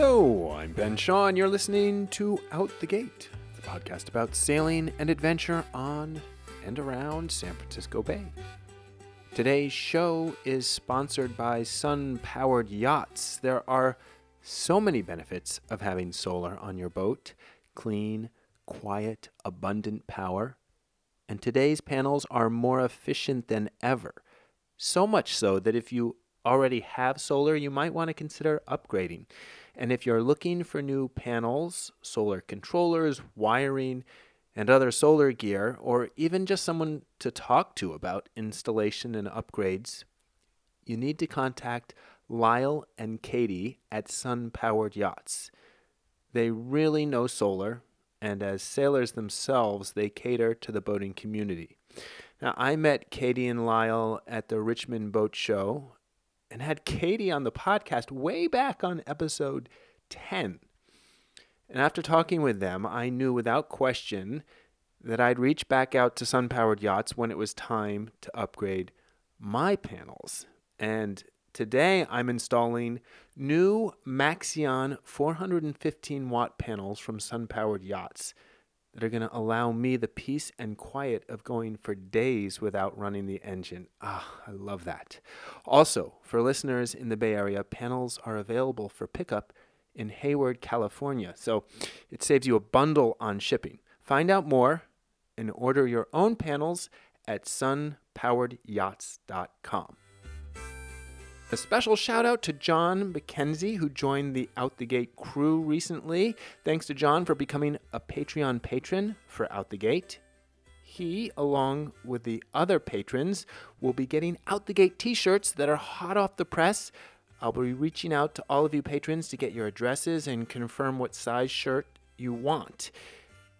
Hello, I'm Ben Shaw, and you're listening to Out the Gate, the podcast about sailing and adventure on and around San Francisco Bay. Today's show is sponsored by Sun Powered Yachts. There are so many benefits of having solar on your boat: clean, quiet, abundant power. And today's panels are more efficient than ever. So much so that if you already have solar, you might want to consider upgrading. And if you're looking for new panels, solar controllers, wiring, and other solar gear, or even just someone to talk to about installation and upgrades, you need to contact Lyle and Katie at Sun Powered Yachts. They really know solar, and as sailors themselves, they cater to the boating community. Now, I met Katie and Lyle at the Richmond Boat Show, and had Katie on the podcast way back on episode 10. And after talking with them, I knew without question that I'd reach back out to Sun Powered Yachts when it was time to upgrade my panels. And today I'm installing new Maxion 415-watt panels from Sun Powered Yachts that are going to allow me the peace and quiet of going for days without running the engine. I love that. Also, for listeners in the Bay Area, panels are available for pickup in Hayward, California, so it saves you a bundle on shipping. Find out more and order your own panels at sunpoweredyachts.com. A special shout out to John McKenzie, who joined the Out the Gate crew recently. Thanks to John for becoming a Patreon patron for Out the Gate. He, along with the other patrons, will be getting Out the Gate t-shirts that are hot off the press. I'll be reaching out to all of you patrons to get your addresses and confirm what size shirt you want.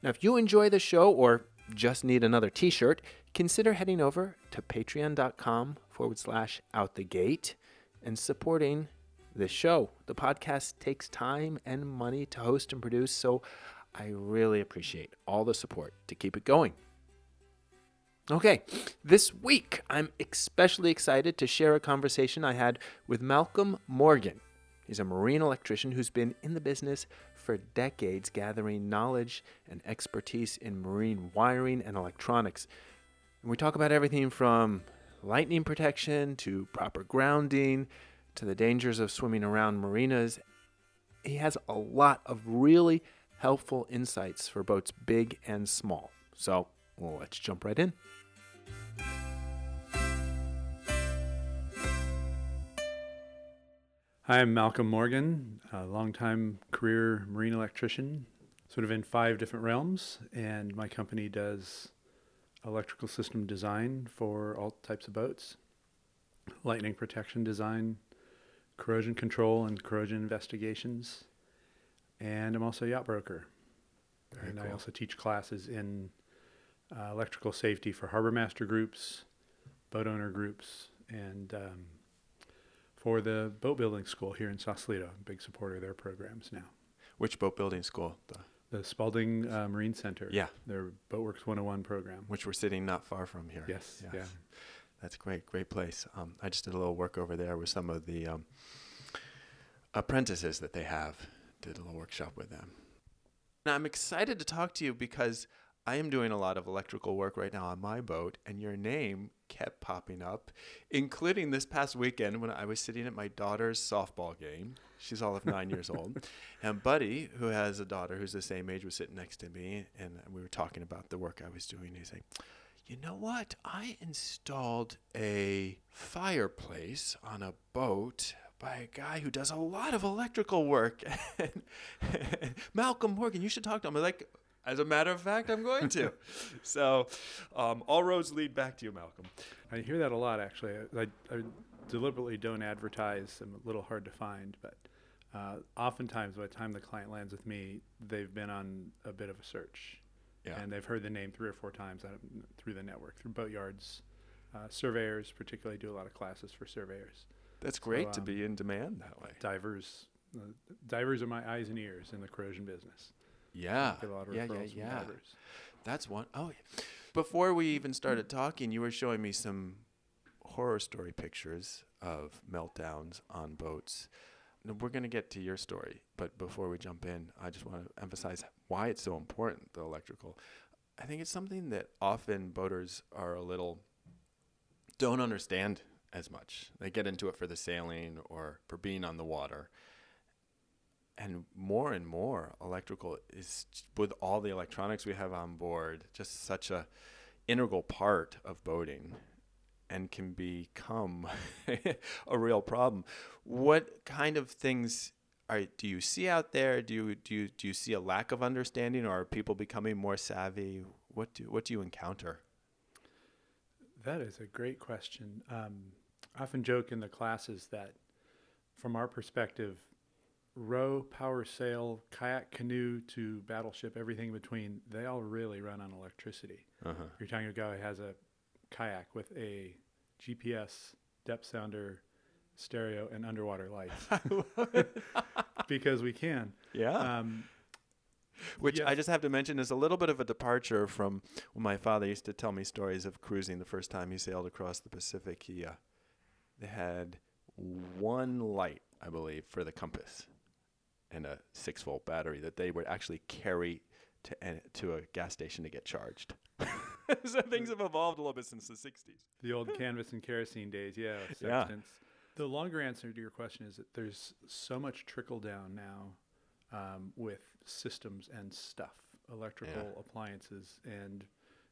Now, if you enjoy the show or just need another t-shirt, consider heading over to patreon.com/outthegate. and supporting this show. The podcast takes time and money to host and produce, so I really appreciate all the support to keep it going. Okay, this week I'm especially excited to share a conversation I had with Malcolm Morgan. He's a marine electrician who's been in the business for decades, gathering knowledge and expertise in marine wiring and electronics. And we talk about everything from lightning protection to proper grounding to the dangers of swimming around marinas. He has a lot of really helpful insights for boats big and small. So, well, let's jump right in. Hi, I'm Malcolm Morgan, a longtime career marine electrician, sort of in 5 different realms, and my company does electrical system design for all types of boats, lightning protection design, corrosion control and corrosion investigations, and I'm also a yacht broker. Very cool. I also teach classes in electrical safety for harbor master groups, boat owner groups, and for the boat building school here in Sausalito. I'm a big supporter of their programs now. Which boat building school? The Spaulding Marine Center. Yeah. Their Boatworks 101 program. Which we're sitting not far from here. Yes. Yeah. That's great. Great place. I just did a little work over there with some of the apprentices that they have. Did a little workshop with them. Now, I'm excited to talk to you because I am doing a lot of electrical work right now on my boat, and your name kept popping up, including this past weekend when I was sitting at my daughter's softball game. She's all of 9 years old. And Buddy, who has a daughter who's the same age, was sitting next to me, and we were talking about the work I was doing. He's like, you know what? I installed a fireplace on a boat by a guy who does a lot of electrical work. Malcolm Morgan, you should talk to him. I'm like, as a matter of fact, I'm going to. So all roads lead back to you, Malcolm. I hear that a lot, actually. I deliberately don't advertise. I'm a little hard to find, but oftentimes by the time the client lands with me, they've been on a bit of a search. Yeah. And they've heard the name 3 or 4 times through the network, through boatyards. Surveyors particularly do a lot of classes for surveyors. That's great, so, to be in demand that way. Divers. Divers are my eyes and ears in the corrosion business. Yeah. That's one. Oh, yeah. Before we even started talking, you were showing me some horror story pictures of meltdowns on boats. we're going to get to your story, but before we jump in, I just want to emphasize why it's so important, the electrical. I think it's something that often boaters are a little, don't understand as much. They get into it for the sailing or for being on the water. And more electrical is, with all the electronics we have on board, just such a integral part of boating and can become a real problem. What kind of things do you see out there? Do you see a lack of understanding, or are people becoming more savvy? What do you encounter? That is a great question. I often joke in the classes that from our perspective, row, power sail, kayak, canoe to battleship, everything in between, they all really run on electricity. Uh-huh. You're talking about a guy who has a kayak with a GPS, depth sounder, stereo, and underwater lights. I love it. Because we can. Yeah. Which yes. I just have to mention is a little bit of a departure from when my father used to tell me stories of cruising. The first time he sailed across the Pacific, he had one light, I believe, for the compass and a 6-volt battery that they would actually carry to a gas station to get charged. So things have evolved a little bit since the 60s. The old canvas and kerosene days, yeah. Substance. Yeah. The longer answer to your question is that there's so much trickle down now with systems and stuff, electrical appliances, and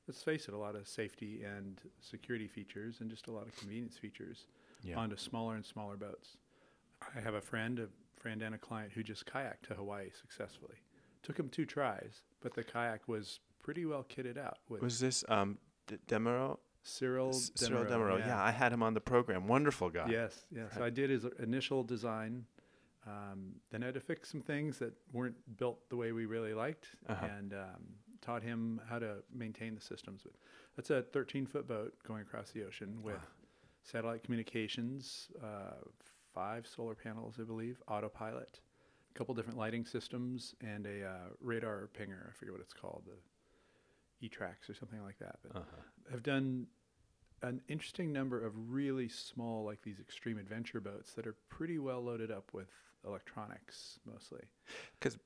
let's face it, a lot of safety and security features and just a lot of convenience features onto smaller and smaller boats. I have a friend and a client who just kayaked to Hawaii successfully. Took him 2 tries, but the kayak was pretty well kitted out. Was this Demereau? Cyril Demereau. Yeah, I had him on the program. Wonderful guy. Yes, yes. Right. So I did his initial design. Then I had to fix some things that weren't built the way we really liked, and taught him how to maintain the systems. But that's a 13-foot boat going across the ocean with satellite communications, 5 solar panels, I believe, autopilot, a couple different lighting systems, and a radar pinger. I forget what it's called, the E-Trax or something like that. But I've done an interesting number of really small, like these extreme adventure boats that are pretty well loaded up with electronics mostly. Because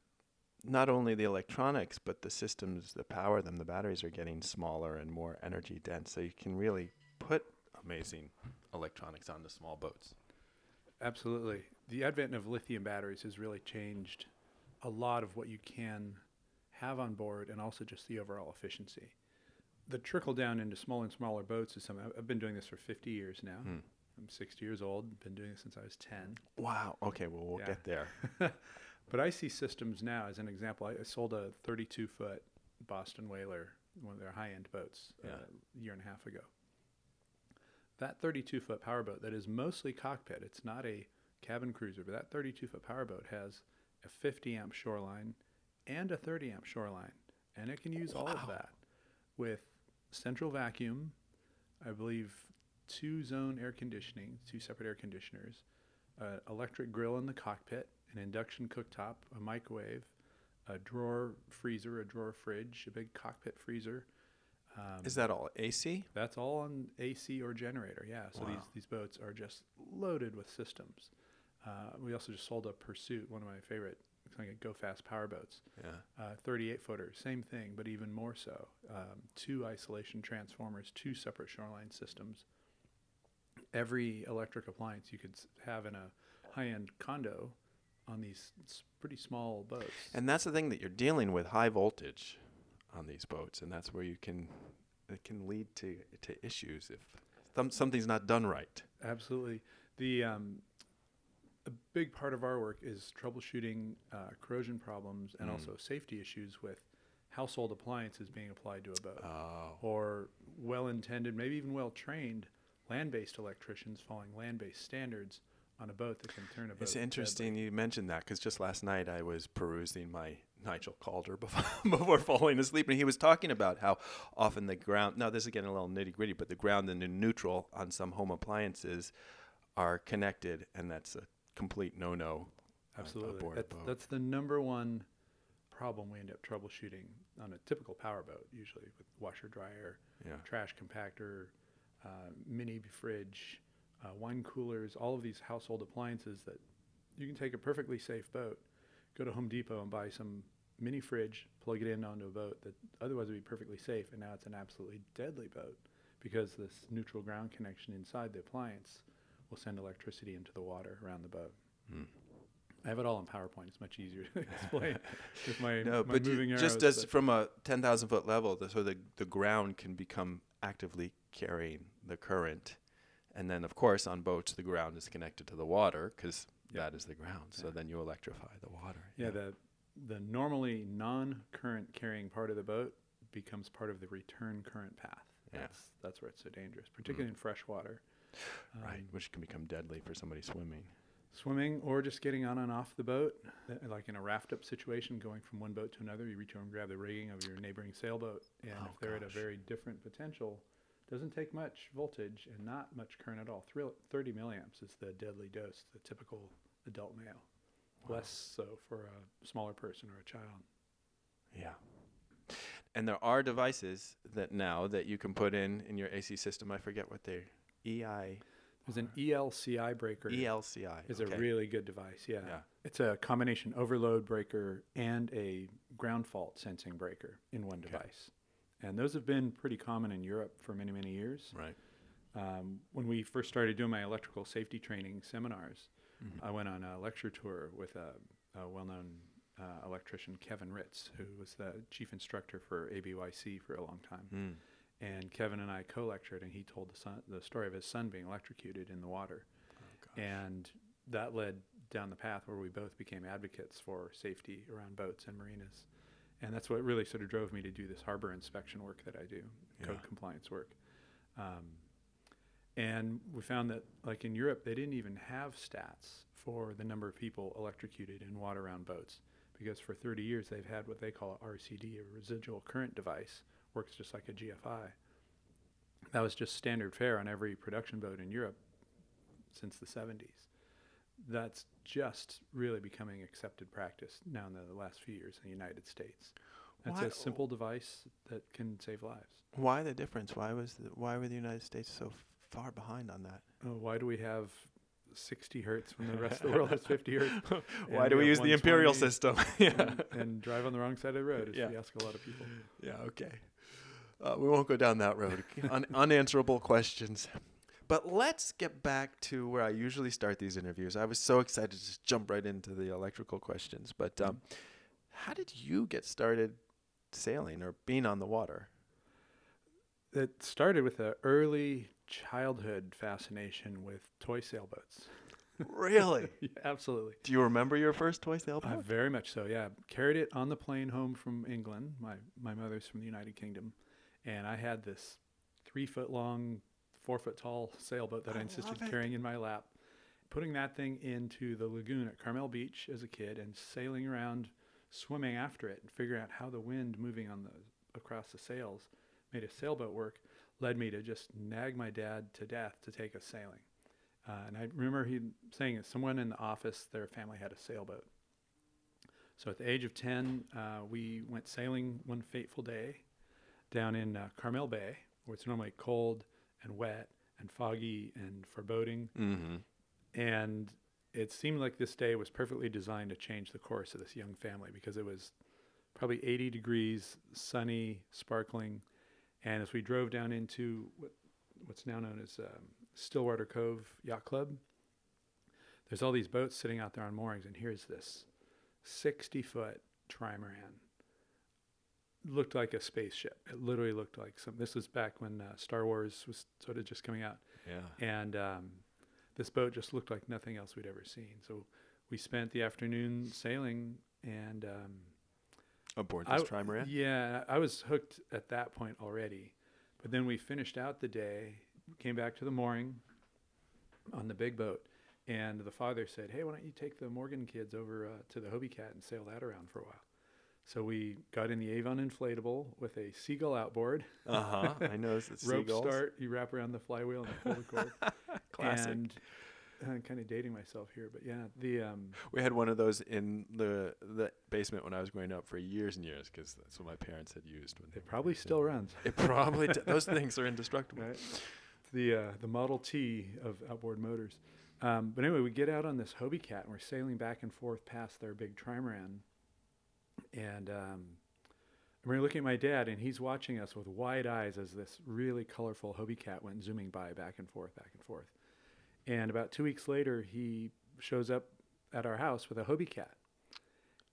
not only the electronics, but the systems that power them, the batteries are getting smaller and more energy dense. So you can really put amazing electronics onto small boats. Absolutely. The advent of lithium batteries has really changed a lot of what you can have on board and also just the overall efficiency. The trickle down into smaller and smaller boats is something I've been doing this for 50 years now. I'm 60 years old, been doing this since I was 10. Wow. Okay, well, we'll get there. But I see systems now as an example. I sold a 32-foot Boston Whaler, one of their high-end boats, a year and a half ago. That 32-foot powerboat that is mostly cockpit, it's not a cabin cruiser, but that 32-foot powerboat has a 50-amp shoreline and a 30-amp shoreline, and it can use all of that with central vacuum, I believe 2-zone air conditioning, 2 separate air conditioners, electric grill in the cockpit, an induction cooktop, a microwave, a drawer freezer, a drawer fridge, a big cockpit freezer. Is that all AC? That's all on AC or generator, yeah. So these boats are just loaded with systems. We also just sold a Pursuit, one of my favorite go-fast power boats. 38-footer, same thing, but even more so. 2 isolation transformers, 2 separate shoreline systems. Every electric appliance you could have in a high-end condo on these pretty small boats. And that's the thing that you're dealing with, high voltage on these boats, and that's where it can lead to issues if something's not done right. Absolutely. A big part of our work is troubleshooting corrosion problems and also safety issues with household appliances being applied to a boat, or well-intended, maybe even well-trained land-based electricians following land-based standards on a boat that can turn a boat. It's interesting you mentioned that, because just last night I was perusing my Nigel Calder before falling asleep, and he was talking about how often the ground, now this is getting a little nitty-gritty, but the ground and the neutral on some home appliances are connected, and that's a complete no-no. Absolutely. That's the number one problem we end up troubleshooting on a typical power boat, usually with washer, dryer, trash compactor, mini fridge, wine coolers, all of these household appliances that you can take a perfectly safe boat, go to Home Depot and buy some mini fridge, plug it in onto a boat that otherwise would be perfectly safe, and now it's an absolutely deadly boat because this neutral ground connection inside the appliance will send electricity into the water around the boat. Mm. I have it all in PowerPoint. It's much easier to explain with my, my but moving arrows. Just as from a 10,000 foot level, so the ground can become actively carrying the current. And then, of course, on boats, the ground is connected to the water because that is the ground. So then you electrify the water. The normally non-current carrying part of the boat becomes part of the return current path. That's where it's so dangerous, particularly in fresh water. Right, which can become deadly for somebody swimming. Swimming or just getting on and off the boat, like in a raft-up situation, going from one boat to another, you reach over and grab the rigging of your neighboring sailboat, and if they're at a very different potential, doesn't take much voltage and not much current at all. 30 milliamps is the deadly dose, the typical adult male. Wow. Less so for a smaller person or a child. Yeah. And there are devices that now that you can put in your AC system. I forget what they're There's an ELCI breaker. ELCI is a really good device. Yeah. It's a combination overload breaker and a ground fault sensing breaker in one device. And those have been pretty common in Europe for many, many years. Right. When we first started doing my electrical safety training seminars, I went on a lecture tour with a well-known electrician, Kevin Ritz, who was the chief instructor for ABYC for a long time. And Kevin and I co-lectured, and he told the story of his son being electrocuted in the water. And that led down the path where we both became advocates for safety around boats and marinas. And that's what really sort of drove me to do this harbor inspection work that I do, code compliance work. And we found that, like in Europe, they didn't even have stats for the number of people electrocuted in water around boats, because for 30 years they've had what they call a RCD, a residual current device. Works just like a GFI. That was just standard fare on every production boat in Europe since the 70s. That's just really becoming accepted practice now in the last few years in the United States. It's a simple device that can save lives. Why the difference? Why were the United States so far behind on that? Why do we have 60 hertz when the rest of the world has 50 hertz? Why do we use the imperial system? And drive on the wrong side of the road is we ask a lot of people. We won't go down that road. Unanswerable questions. But let's get back to where I usually start these interviews. I was so excited to just jump right into the electrical questions. But how did you get started sailing or being on the water? It started with an early childhood fascination with toy sailboats. Really? Yeah, absolutely. Do you remember your first toy sailboat? Very much so, yeah. Carried it on the plane home from England. My mother's from the United Kingdom. And I had this 3-foot-long, 4-foot-tall sailboat that I insisted carrying in my lap. Putting that thing into the lagoon at Carmel Beach as a kid and sailing around, swimming after it, and figuring out how the wind moving on the across the sails made a sailboat work, led me to just nag my dad to death to take us sailing. And I remember him saying that someone in the office, their family had a sailboat. So at the age of 10, we went sailing one fateful day down in Carmel Bay, where it's normally cold and wet and foggy and foreboding. And it seemed like this day was perfectly designed to change the course of this young family, because it was probably 80 degrees, sunny, sparkling. And as we drove down into what's now known as Stillwater Cove Yacht Club, there's all these boats sitting out there on moorings, and here's this 60-foot trimaran. Looked like a spaceship. It literally looked like some. This was back when Star Wars was sort of just coming out. And this boat just looked like nothing else we'd ever seen. So we spent the afternoon sailing and... Aboard this trimaran? Yeah, I was hooked at that point already. But then we finished out the day, came back to the mooring on the big boat, and the father said, hey, why don't you take the Morgan kids over to the Hobie Cat and sail that around for a while? So we got in the Avon inflatable with a seagull outboard. I know it's seagulls. Rope start, you wrap around the flywheel and pull the cord. Classic. And I'm kind of dating myself here, but yeah, the we had one of those in the basement when I was growing up for years and years, because that's what my parents had used. When it probably still runs. It probably those things are indestructible. Right? The Model T of outboard motors, But anyway, we get out on this Hobie Cat, and we're sailing back and forth past their big trimaran. And we're looking at my dad, and he's watching us with wide eyes as this really colorful Hobie Cat went zooming by, back and forth, back and forth. And about 2 weeks later, he shows up at our house with a Hobie Cat.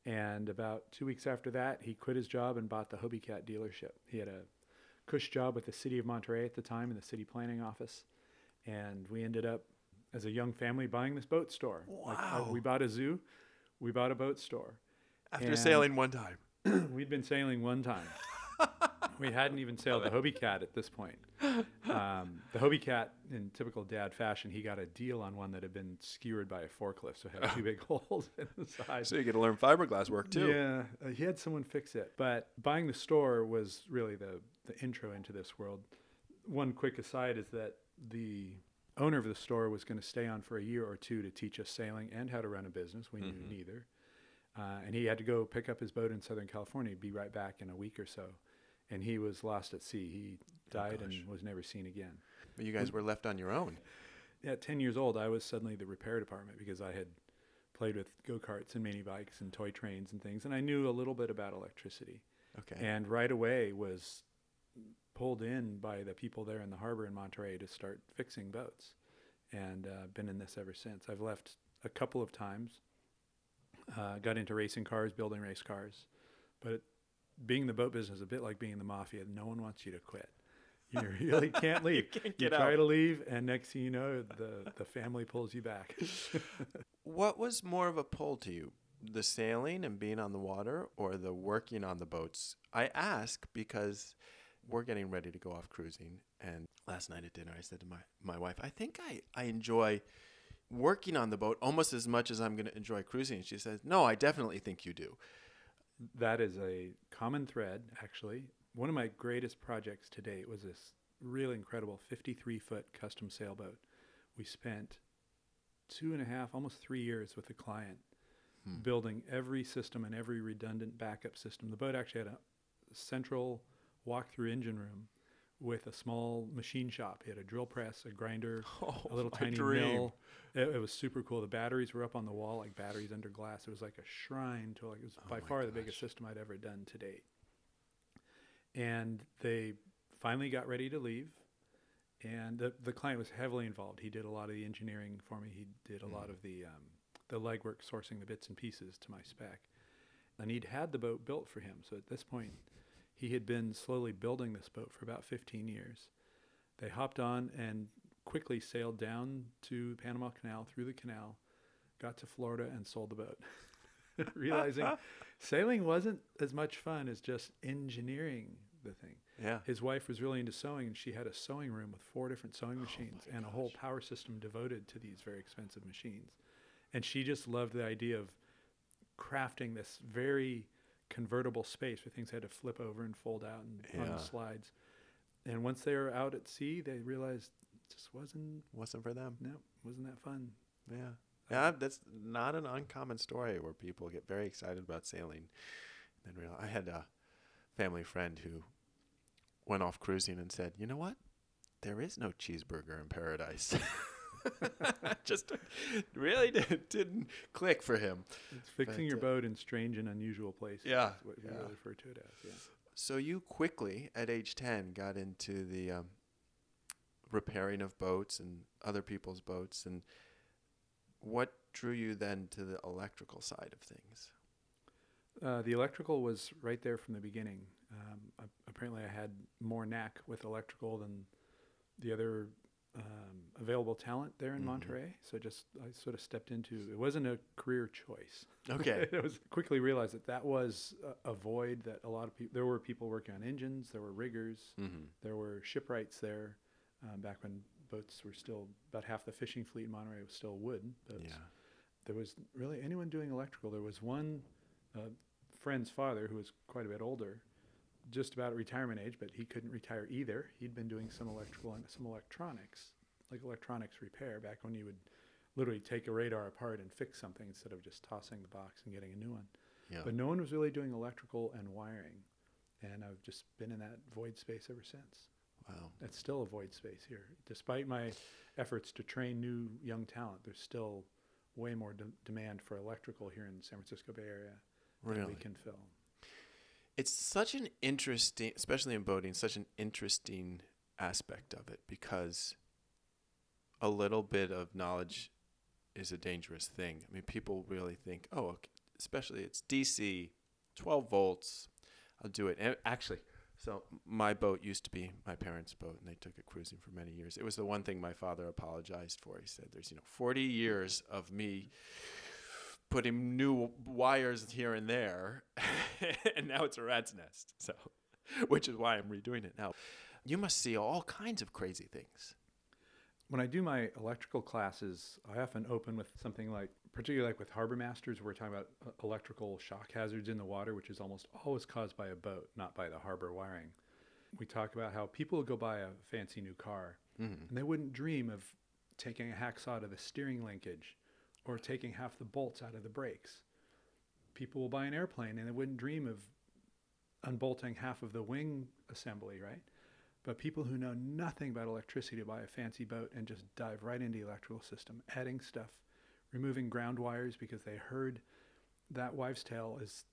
And about 2 weeks after that, he quit his job and bought the Hobie Cat dealership. He had a cush job with the city of Monterey at the time in the city planning office. And we ended up, as a young family, buying this boat store. Wow. Like, we bought a zoo. We bought a boat store. After sailing one time. We'd been sailing one time. We hadn't even sailed the Hobie Cat at this point. The Hobie Cat, in typical dad fashion, he got a deal on one that had been skewered by a forklift, so it had two big holes in the side. So you get to learn fiberglass work, too. Yeah, he had someone fix it. But buying the store was really the intro into this world. One quick aside is that the owner of the store was going to stay on for a year or two to teach us sailing and how to run a business. We knew neither. And he had to go pick up his boat in Southern California. He'd be right back in a week or so. And he was lost at sea. He died and was never seen again. But you guys were left on your own. At 10 years old, I was suddenly the repair department because I had played with go-karts and mini bikes and toy trains and things. And I knew a little bit about electricity. Okay. And right away was pulled in by the people there in the harbor in Monterey to start fixing boats. And I've been in this ever since. I've left a couple of times. Got into racing cars, building race cars. But being in the boat business is a bit like being in the mafia. No one wants you to quit. You really can't leave. you try to leave, and next thing you know, the family pulls you back. What was more of a pull to you, the sailing and being on the water or the working on the boats? I ask because we're getting ready to go off cruising. And last night at dinner, I said to my wife, I think I enjoy working on the boat almost as much as I'm going to enjoy cruising. And she says, no, I definitely think you do. That is a common thread, actually. One of my greatest projects to date was this really incredible 53-foot custom sailboat. We spent 2.5, almost 3 years with the client building every system and every redundant backup system. The boat actually had a central walk-through engine room with a small machine shop. It had a drill press, a grinder, a little tiny mill. It was super cool. The batteries were up on the wall, like batteries under glass. It was like a shrine to it was by far the biggest system I'd ever done to date. And they finally got ready to leave. And the client was heavily involved. He did a lot of the engineering for me. He did a lot of the legwork, sourcing the bits and pieces to my spec. And he'd had the boat built for him. So at this point, he had been slowly building this boat for about 15 years. They hopped on and quickly sailed down to Panama Canal, through the canal, got to Florida, and sold the boat. Realizing sailing wasn't as much fun as just engineering the thing. Yeah. His wife was really into sewing, and she had a sewing room with 4 different sewing machines and a whole power system devoted to these very expensive machines. And she just loved the idea of crafting this very convertible space where things had to flip over and fold out and run slides. And once they were out at sea, they realized it just wasn't for them. No, wasn't that fun. Yeah, that's not an uncommon story where people get very excited about sailing. And then I had a family friend who went off cruising and said, you know what? There is no cheeseburger in paradise. Just really didn't click for him. It's fixing your boat in strange and unusual places. Yeah, is what we really refer to it as. Yeah. So you quickly, at age 10, got into the repairing of boats and other people's boats. And what drew you then to the electrical side of things? The electrical was right there from the beginning. Apparently, I had more knack with electrical than the other available talent there in Monterey. So I sort of stepped into it. Wasn't a career choice. Okay. It was quickly realized that was a void that a lot of people, there were people working on engines, there were riggers, there were shipwrights there, back when boats were still, about half the fishing fleet in Monterey was still wood boats. Yeah. There was really anyone doing electrical. There was one friend's father who was quite a bit older, just about retirement age, but he couldn't retire either. He'd been doing some electrical and some electronics, like electronics repair, back when you would literally take a radar apart and fix something instead of just tossing the box and getting a new one. Yeah. But no one was really doing electrical and wiring, and I've just been in that void space ever since. Wow. That's still a void space here. Despite my efforts to train new young talent, there's still way more demand for electrical here in the San Francisco Bay Area than we can fill. It's such an interesting, especially in boating, such an interesting aspect of it, because a little bit of knowledge is a dangerous thing. I mean, people really think, oh, okay, especially it's DC, 12 volts, I'll do it. And actually, so my boat used to be my parents' boat, and they took it cruising for many years. It was the one thing my father apologized for. He said, there's, 40 years of me putting new wires here and there, and now it's a rat's nest. So, which is why I'm redoing it now. You must see all kinds of crazy things. When I do my electrical classes, I often open with something like, particularly like with harbor masters, we're talking about electrical shock hazards in the water, which is almost always caused by a boat, not by the harbor wiring. We talk about how people go buy a fancy new car, and they wouldn't dream of taking a hacksaw to the steering linkage or taking half the bolts out of the brakes. People will buy an airplane, and they wouldn't dream of unbolting half of the wing assembly, right? But people who know nothing about electricity buy a fancy boat and just dive right into the electrical system, adding stuff, removing ground wires because they heard that wives' tale is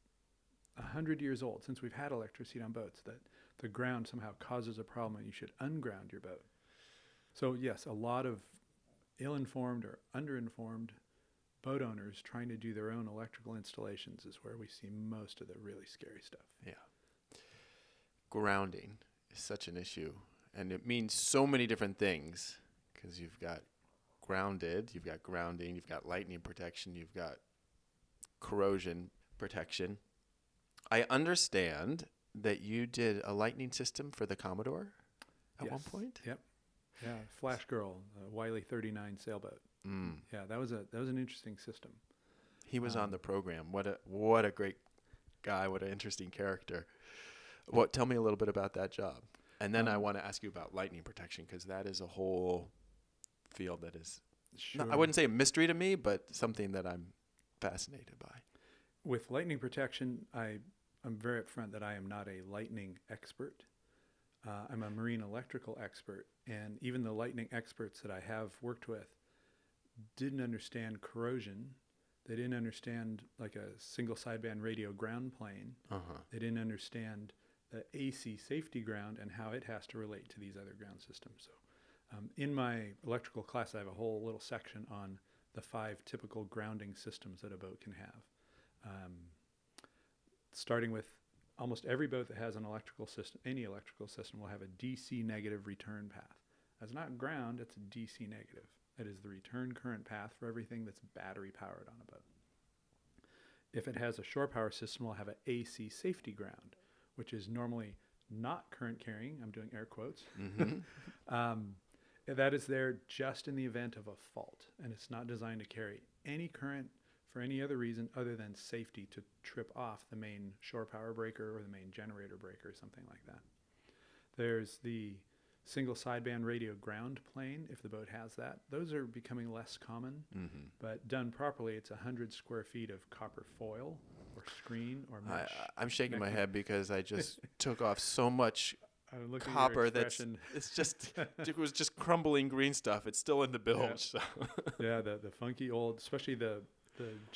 100 years old since we've had electricity on boats, that the ground somehow causes a problem and you should unground your boat. So yes, a lot of ill-informed or under-informed boat owners trying to do their own electrical installations is where we see most of the really scary stuff. Yeah. Grounding. Such an issue, and it means so many different things, because you've got grounded, you've got grounding, you've got lightning protection, you've got corrosion protection. I understand that you did a lightning system for the Commodore at one point. Yep. Yeah, Flash Girl, Wiley 39 sailboat. Yeah, that was an interesting system. He was on the program. What a great guy. What an interesting character. Well, tell me a little bit about that job. And then I want to ask you about lightning protection, because that is a whole field that is, I wouldn't say a mystery to me, but something that I'm fascinated by. With lightning protection, I'm very upfront that I am not a lightning expert. I'm a marine electrical expert. And even the lightning experts that I have worked with didn't understand corrosion. They didn't understand like a single sideband radio ground plane. They didn't understand the AC safety ground and how it has to relate to these other ground systems. So in my electrical class, I have a whole little section on the 5 typical grounding systems that a boat can have. Starting with almost every boat that has an electrical system, any electrical system will have a DC negative return path. That's not ground, it's DC negative. That is the return current path for everything that's battery powered on a boat. If it has a shore power system, we'll have an AC safety ground, which is normally not current carrying. I'm doing air quotes. That is there just in the event of a fault, and it's not designed to carry any current for any other reason other than safety, to trip off the main shore power breaker or the main generator breaker or something like that. There's the single sideband radio ground plane, if the boat has that. Those are becoming less common, but done properly, it's 100 square feet of copper foil or screen or mesh. I'm shaking my head because I just took off so much copper that's it was just crumbling green stuff. It's still in the bilge. Yeah, so. The funky old, especially the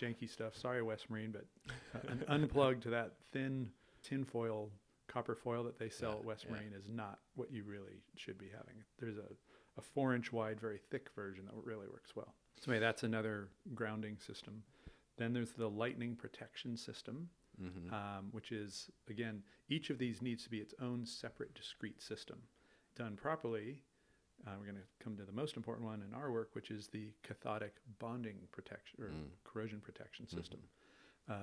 janky stuff. Sorry, West Marine, but an unplug to that thin tinfoil copper foil that they sell at West Marine is not what you really should be having. There's a 4-inch wide, very thick version that really works well. So anyway, that's another grounding system. Then there's the lightning protection system, which is, again, each of these needs to be its own separate discrete system. Done properly, we're going to come to the most important one in our work, which is the cathodic bonding protection or corrosion protection system.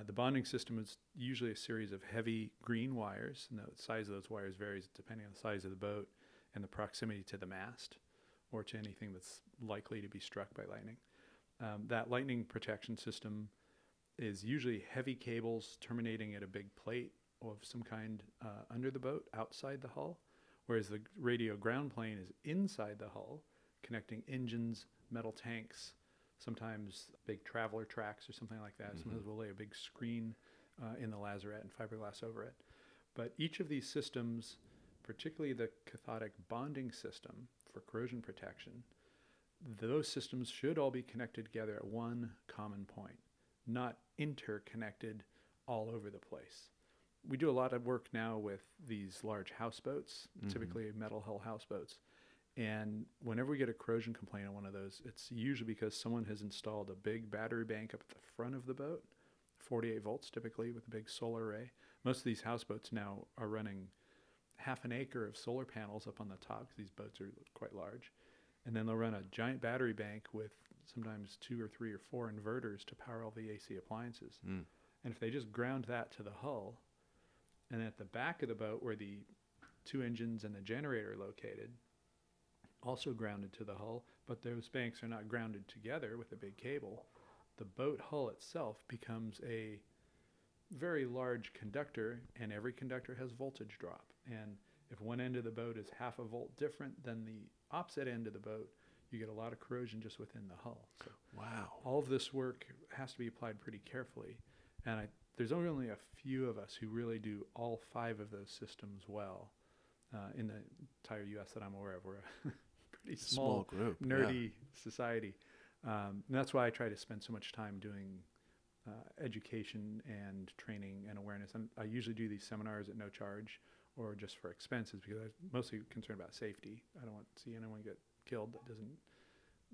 The bonding system is usually a series of heavy green wires, and the size of those wires varies depending on the size of the boat and the proximity to the mast or to anything that's likely to be struck by lightning. That lightning protection system is usually heavy cables terminating at a big plate of some kind under the boat, outside the hull, whereas the radio ground plane is inside the hull, connecting engines, metal tanks, sometimes big traveler tracks or something like that. Sometimes we'll lay a big screen in the lazarette and fiberglass over it. But each of these systems particularly the cathodic bonding system for corrosion protection, those systems should all be connected together at one common point, not interconnected all over the place. We do a lot of work now with these large houseboats, mm-hmm. typically metal hull houseboats. And whenever we get a corrosion complaint on one of those, it's usually because someone has installed a big battery bank up at the front of the boat, 48 volts typically, with a big solar array. Most of these houseboats now are running half an acre of solar panels up on the top, because these boats are quite large. And then they'll run a giant battery bank with sometimes 2 or 3 or 4 inverters to power all the AC appliances. Mm. And if they just ground that to the hull, and at the back of the boat where the 2 engines and the generator are located, also grounded to the hull, but those banks are not grounded together with a big cable, the boat hull itself becomes a very large conductor, and every conductor has voltage drop. And if one end of the boat is half a volt different than the opposite end of the boat, you get a lot of corrosion just within the hull. So wow. All of this work has to be applied pretty carefully. And there's only a few of us who really do all 5 of those systems well in the entire U.S. that I'm aware of. We're a pretty small group, nerdy society. And that's why I try to spend so much time doing education and training and awareness. I usually do these seminars at no charge or just for expenses, because I'm mostly concerned about safety. I don't want to see anyone get killed.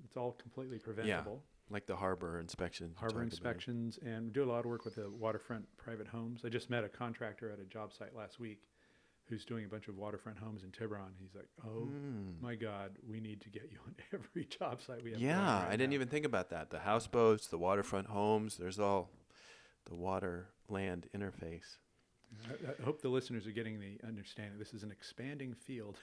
It's all completely preventable. Yeah. Like the harbor inspection. Harbor inspections, and do a lot of work with the waterfront private homes. I just met a contractor at a job site last week who's doing a bunch of waterfront homes in Tiburon. He's like, oh, my God, we need to get you on every job site we have. Yeah, right I didn't now. Even think about that. The houseboats, the waterfront homes, there's all the water-land interface. I hope the listeners are getting the understanding. This is an expanding field.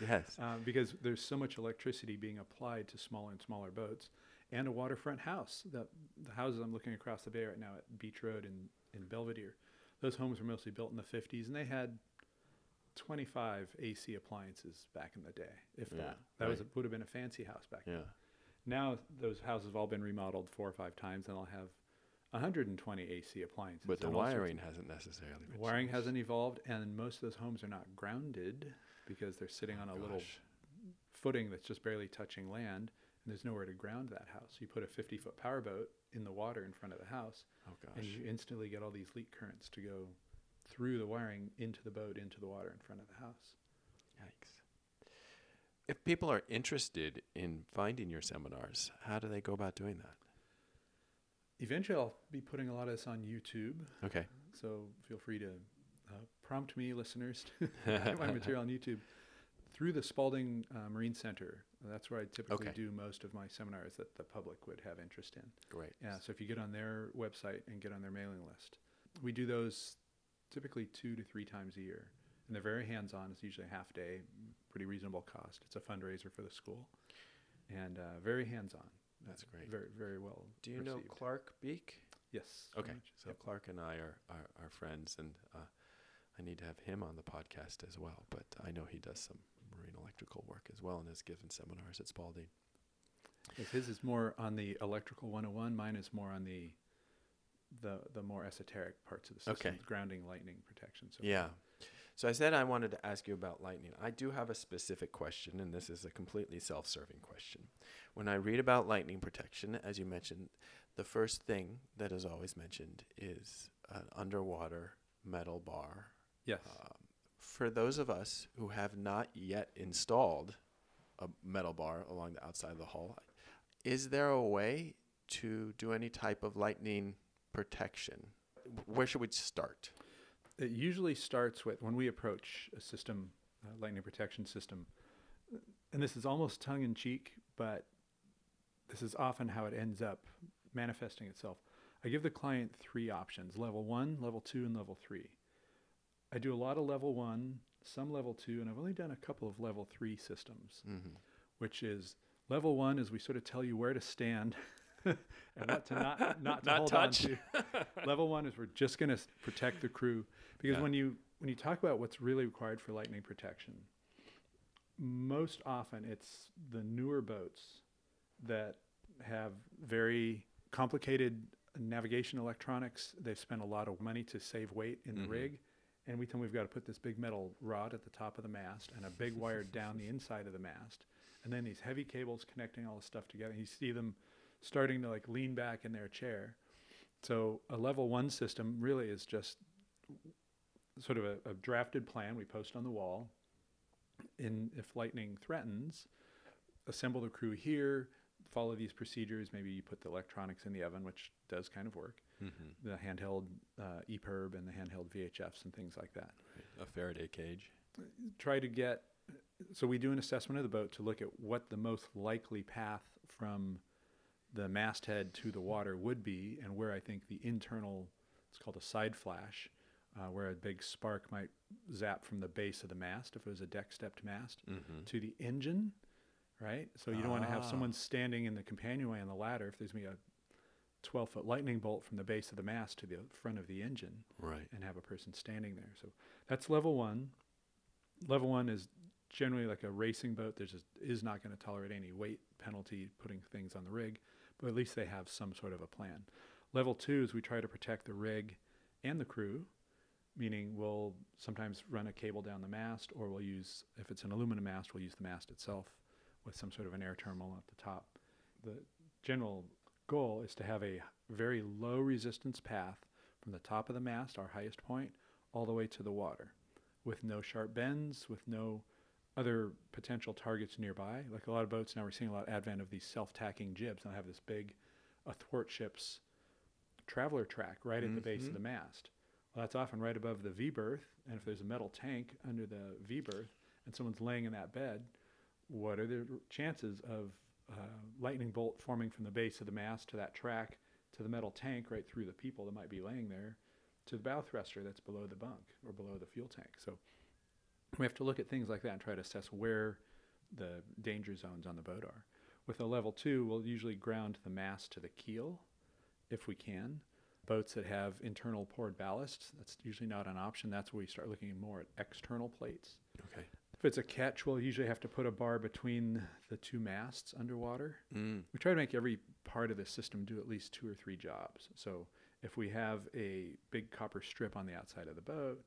Yes. Because there's so much electricity being applied to smaller and smaller boats, and a waterfront house. The houses I'm looking across the bay right now at Beach Road in Belvedere, those homes were mostly built in the 50s, and they had 25 AC appliances back in the day, if that. That would have been a fancy house back then. Now those houses have all been remodeled 4 or 5 times, and they'll have 120 AC appliances. But the wiring hasn't necessarily been Wiring changed. Hasn't evolved, and most of those homes are not grounded, because they're sitting on a little footing that's just barely touching land, and there's nowhere to ground that house. You put a 50-foot powerboat in the water in front of the house, and you instantly get all these leak currents to go through the wiring into the boat, into the water in front of the house. Yikes. If people are interested in finding your seminars, how do they go about doing that? Eventually, I'll be putting a lot of this on YouTube. Okay. So feel free to prompt me, listeners, to get my material on YouTube through the Spaulding Marine Center. That's where I typically do most of my seminars that the public would have interest in. Great. Yeah. So if you get on their website and get on their mailing list, we do those typically 2 to 3 times a year, and they're very hands-on. It's usually a half day, pretty reasonable cost. It's a fundraiser for the school, and very hands-on. That's great. Very, very well. Do you know Clark Beek? Yes. Okay. So Clark and I are friends, and I need to have him on the podcast as well, but I know he does some marine electrical work as well and has given seminars at Spaulding. His is more on the electrical 101. Mine is more on the more esoteric parts of the system, grounding, lightning, protection. So So I said I wanted to ask you about lightning. I do have a specific question, and this is a completely self-serving question. When I read about lightning protection, as you mentioned, the first thing that is always mentioned is an underwater metal bar. Yes. For those of us who have not yet installed a metal bar along the outside of the hull, is there a way to do any type of lightning protection? Where should we start? It usually starts with, when we approach a system, lightning protection system, and this is almost tongue-in-cheek, but this is often how it ends up manifesting itself. I give the client 3 options: level 1, level 2, and level 3. I do a lot of level 1, some level 2, and I've only done a couple of level 3 systems, which is, level 1 is we sort of tell you where to stand and what to not hold touch. On to. Level 1 is we're just going to protect the crew, because when you talk about what's really required for lightning protection, most often it's the newer boats that have very complicated navigation electronics. They've spent a lot of money to save weight in the rig, and we told him we've got to put this big metal rod at the top of the mast and a big wire down the inside of the mast, and then these heavy cables connecting all this stuff together. And you see them starting to like lean back in their chair. So a level one system really is just sort of a drafted plan we post on the wall. And if lightning threatens, assemble the crew here, follow these procedures. Maybe you put the electronics in the oven, which does kind of work. Mm-hmm. The handheld EPIRB and the handheld VHFs and things like that. Right. A Faraday cage. Try to get, so we do an assessment of the boat to look at what the most likely path from the masthead to the water would be, and where I think the internal, it's called a side flash, where a big spark might zap from the base of the mast, if it was a deck-stepped mast, mm-hmm. to the engine, right? So you don't want to have someone standing in the companionway on the ladder if there's going to be a 12-foot lightning bolt from the base of the mast to the front of the engine, right? And have a person standing there. So that's level one. Level one is generally like a racing boat that just is not going to tolerate any weight penalty putting things on the rig, but at least they have some sort of a plan. Level two is we try to protect the rig and the crew, meaning we'll sometimes run a cable down the mast, or we'll use, if it's an aluminum mast, we'll use the mast itself with some sort of an air terminal at the top. The general goal is to have a very low resistance path from the top of the mast, our highest point, all the way to the water, with no sharp bends, with no other potential targets nearby. Like a lot of boats now, we're seeing a lot of advent of these self-tacking jibs, and I have this big athwartship's traveler track right mm-hmm. at the base of the mast. That's often right above the V-berth, and if there's a metal tank under the V-berth and someone's laying in that bed, what are the chances of lightning bolt forming from the base of the mast to that track, to the metal tank, right through the people that might be laying there, to the bow thruster that's below the bunk or below the fuel tank? So we have to look at things like that and try to assess where the danger zones on the boat are. With a level two, we'll usually ground the mast to the keel if we can. Boats that have internal poured ballast, that's usually not an option. That's where we start looking more at external plates. Okay. If it's a catch, we'll usually have to put a bar between the two masts underwater. Mm. We try to make every part of the system do at least two or three jobs. So if we have a big copper strip on the outside of the boat,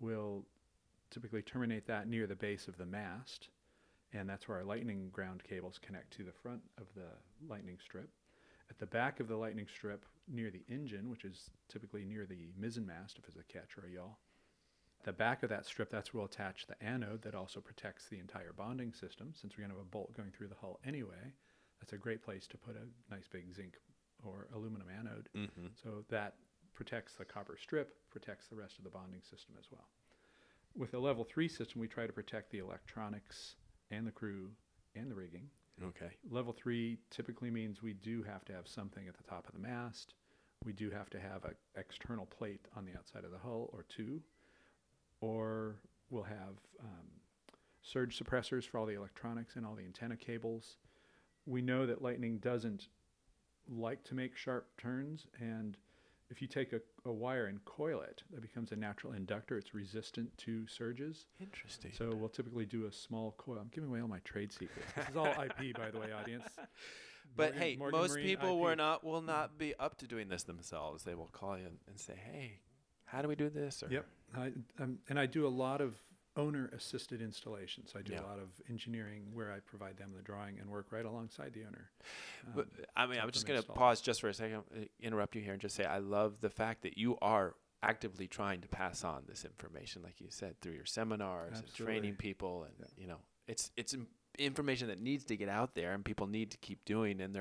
we'll typically terminate that near the base of the mast, and that's where our lightning ground cables connect to the front of the lightning strip. At the back of the lightning strip, near the engine, which is typically near the mizzen mast if it's a catch or a yawl, the back of that strip, that's where we'll attach the anode that also protects the entire bonding system. Since we're going to have a bolt going through the hull anyway, that's a great place to put a nice big zinc or aluminum anode. Mm-hmm. So that protects the copper strip, protects the rest of the bonding system as well. With a level three system, we try to protect the electronics and the crew and the rigging. Okay. Level three typically means we do have to have something at the top of the mast. We do have to have an external plate on the outside of the hull or two, or we'll have surge suppressors for all the electronics and all the antenna cables. We know that lightning doesn't like to make sharp turns, and if you take a wire and coil it, that becomes a natural inductor. It's resistant to surges. Interesting. So we'll typically do a small coil. I'm giving away all my trade secrets. This is all IP, by the way, audience. But Morgan, hey, Morgan most Marine people IP. will not be up to doing this themselves. They will call you and say, hey, how do we do this? Or yep. And I do a lot of owner-assisted installations. I do a lot of engineering where I provide them the drawing and work right alongside the owner. But, I mean, I'm just going to pause just for a second, interrupt you here, and just say I love the fact that you are actively trying to pass on this information, like you said, through your seminars and training people. And, you know, it's information that needs to get out there and people need to keep doing, and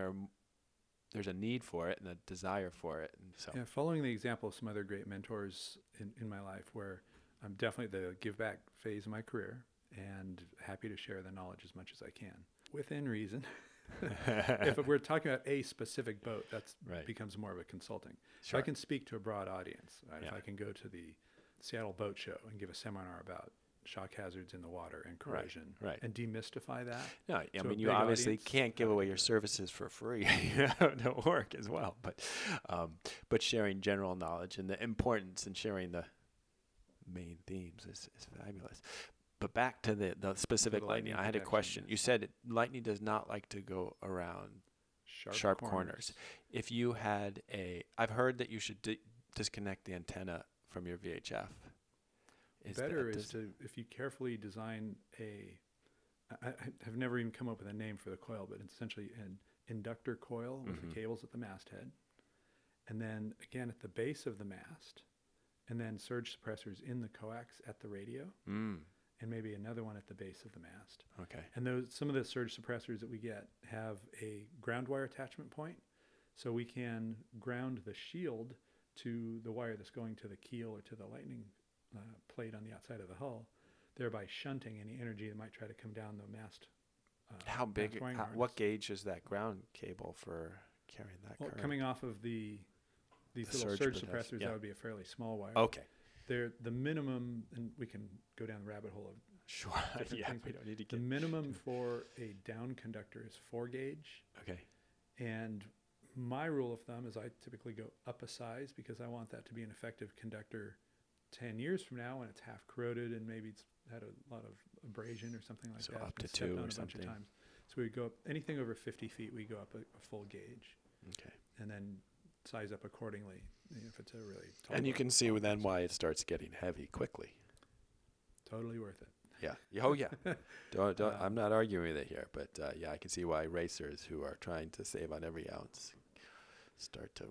there's a need for it and a desire for it. And so, yeah, following the example of some other great mentors in my life where I'm definitely the give back phase of my career and happy to share the knowledge as much as I can within reason. If we're talking about a specific boat, that's right. Becomes more of a consulting. Sure. If I can speak to a broad audience, right? Yeah. If I can go to the Seattle Boat Show and give a seminar about shock hazards in the water and corrosion, right. and demystify that. No, I mean, you obviously can't give away your services for free. Don't work as well, but sharing general knowledge and the importance in sharing the main themes is fabulous. But back to the specific lightning, I had a question. You said lightning does not like to go around sharp corners. If you had I've heard that you should disconnect the antenna from your VHF. is better is to, if you carefully design a, I've never even come up with a name for the coil, but it's essentially an inductor coil with the cables at the masthead, and then again at the base of the mast, and then surge suppressors in the coax at the radio, and maybe another one at the base of the mast. Okay. And those, some of the surge suppressors that we get have a ground wire attachment point, so we can ground the shield to the wire that's going to the keel or to the lightning plate on the outside of the hull, thereby shunting any energy that might try to come down the mast. How big, what gauge is that ground cable for carrying that current? Well, coming off of these little surge suppressors, that would be a fairly small wire. Okay. They're the minimum, and we can go down the rabbit hole of different things. We don't need to get... The minimum for a down conductor is 4 gauge. Okay. And my rule of thumb is I typically go up a size because I want that to be an effective conductor 10 years from now when it's half corroded and maybe it's had a lot of abrasion or something like that. So up to 2 or something. So we go up, anything over 50 feet, we go up a full gauge. Okay. And then size up accordingly if it's a really tall. And you can see then why it starts getting heavy quickly. Totally worth it. Yeah. Oh, yeah. Don't, I'm not arguing with it here, but yeah, I can see why racers who are trying to save on every ounce start to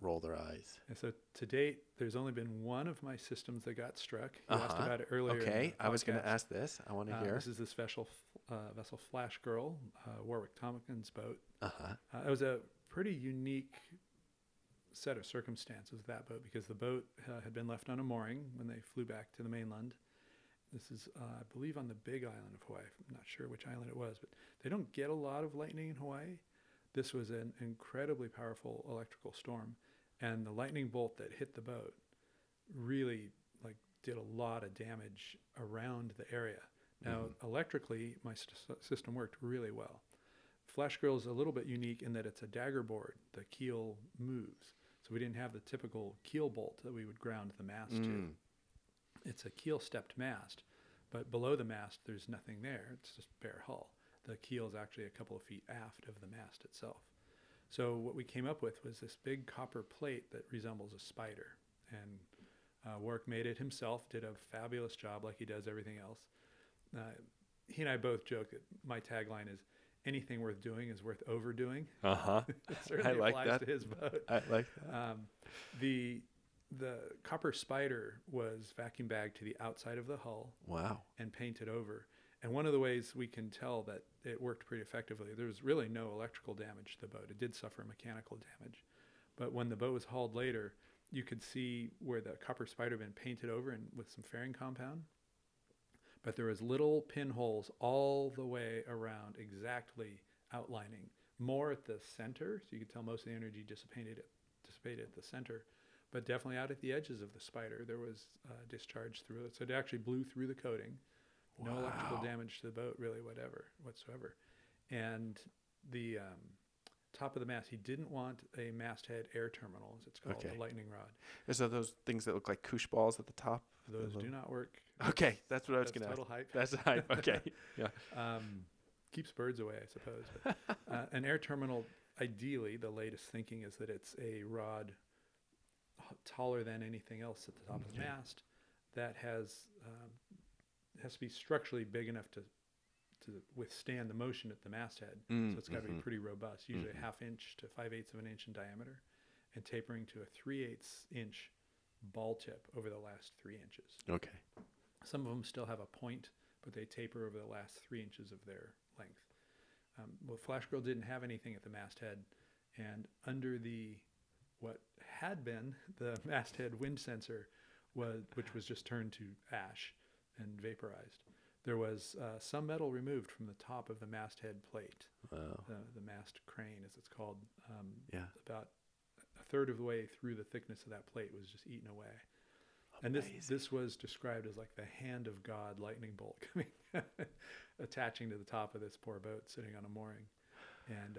roll their eyes. And so to date, there's only been one of my systems that got struck. You asked about it earlier. Okay. I was going to ask this. I want to hear. This is the special vessel Flash Girl, Warwick Tomkins' boat. It was a pretty unique set of circumstances with that boat because the boat had been left on a mooring when they flew back to the mainland. This is, I believe, on the Big Island of Hawaii. I'm not sure which island it was, but they don't get a lot of lightning in Hawaii. This was an incredibly powerful electrical storm, and the lightning bolt that hit the boat really did a lot of damage around the area. Now, electrically, my system worked really well. Flash Girl is a little bit unique in that it's a dagger board. The keel moves, so we didn't have the typical keel bolt that we would ground the mast to. It's a keel-stepped mast, but below the mast, there's nothing there. It's just bare hull. The keel is actually a couple of feet aft of the mast itself. So what we came up with was this big copper plate that resembles a spider. And Warwick made it himself, did a fabulous job like he does everything else. He and I both joke that my tagline is, anything worth doing is worth overdoing. It certainly applies to his boat. I like that. The copper spider was vacuum bagged to the outside of the hull. Wow. And painted over. And one of the ways we can tell that it worked pretty effectively, there was really no electrical damage to the boat. It did suffer mechanical damage. But when the boat was hauled later, you could see where the copper spider had been painted over and with some fairing compound. But there was little pinholes all the way around, exactly outlining. More at the center, so you could tell most of the energy dissipated at the center. But definitely out at the edges of the spider, there was discharge through it. So it actually blew through the coating. Wow. No electrical damage to the boat, really, whatsoever. And the top of the mast, he didn't want a masthead air terminal, as it's called, the lightning rod. And so those things that look like koosh balls at the top? Those do not work. Okay, that's what I was going to ask. Total hype. That's hype, okay. Yeah. Keeps birds away, I suppose. But, an air terminal, ideally, the latest thinking is that it's a rod taller than anything else at the top of the mast that has to be structurally big enough to withstand the motion at the masthead. So it's got to be pretty robust, usually a 1/2 inch to 5/8 of an inch in diameter and tapering to a 3/8 inch ball tip over the last 3 inches. Okay. Some of them still have a point, but they taper over the last 3 inches of their length. Well, Flash Girl didn't have anything at the masthead, and under what had been the masthead wind sensor, which was just turned to ash and vaporized. There was some metal removed from the top of the masthead plate. Wow. The mast crane, as it's called. About a third of the way through the thickness of that plate was just eaten away. Amazing. And this was described as like the hand of God lightning bolt coming, attaching to the top of this poor boat sitting on a mooring. And...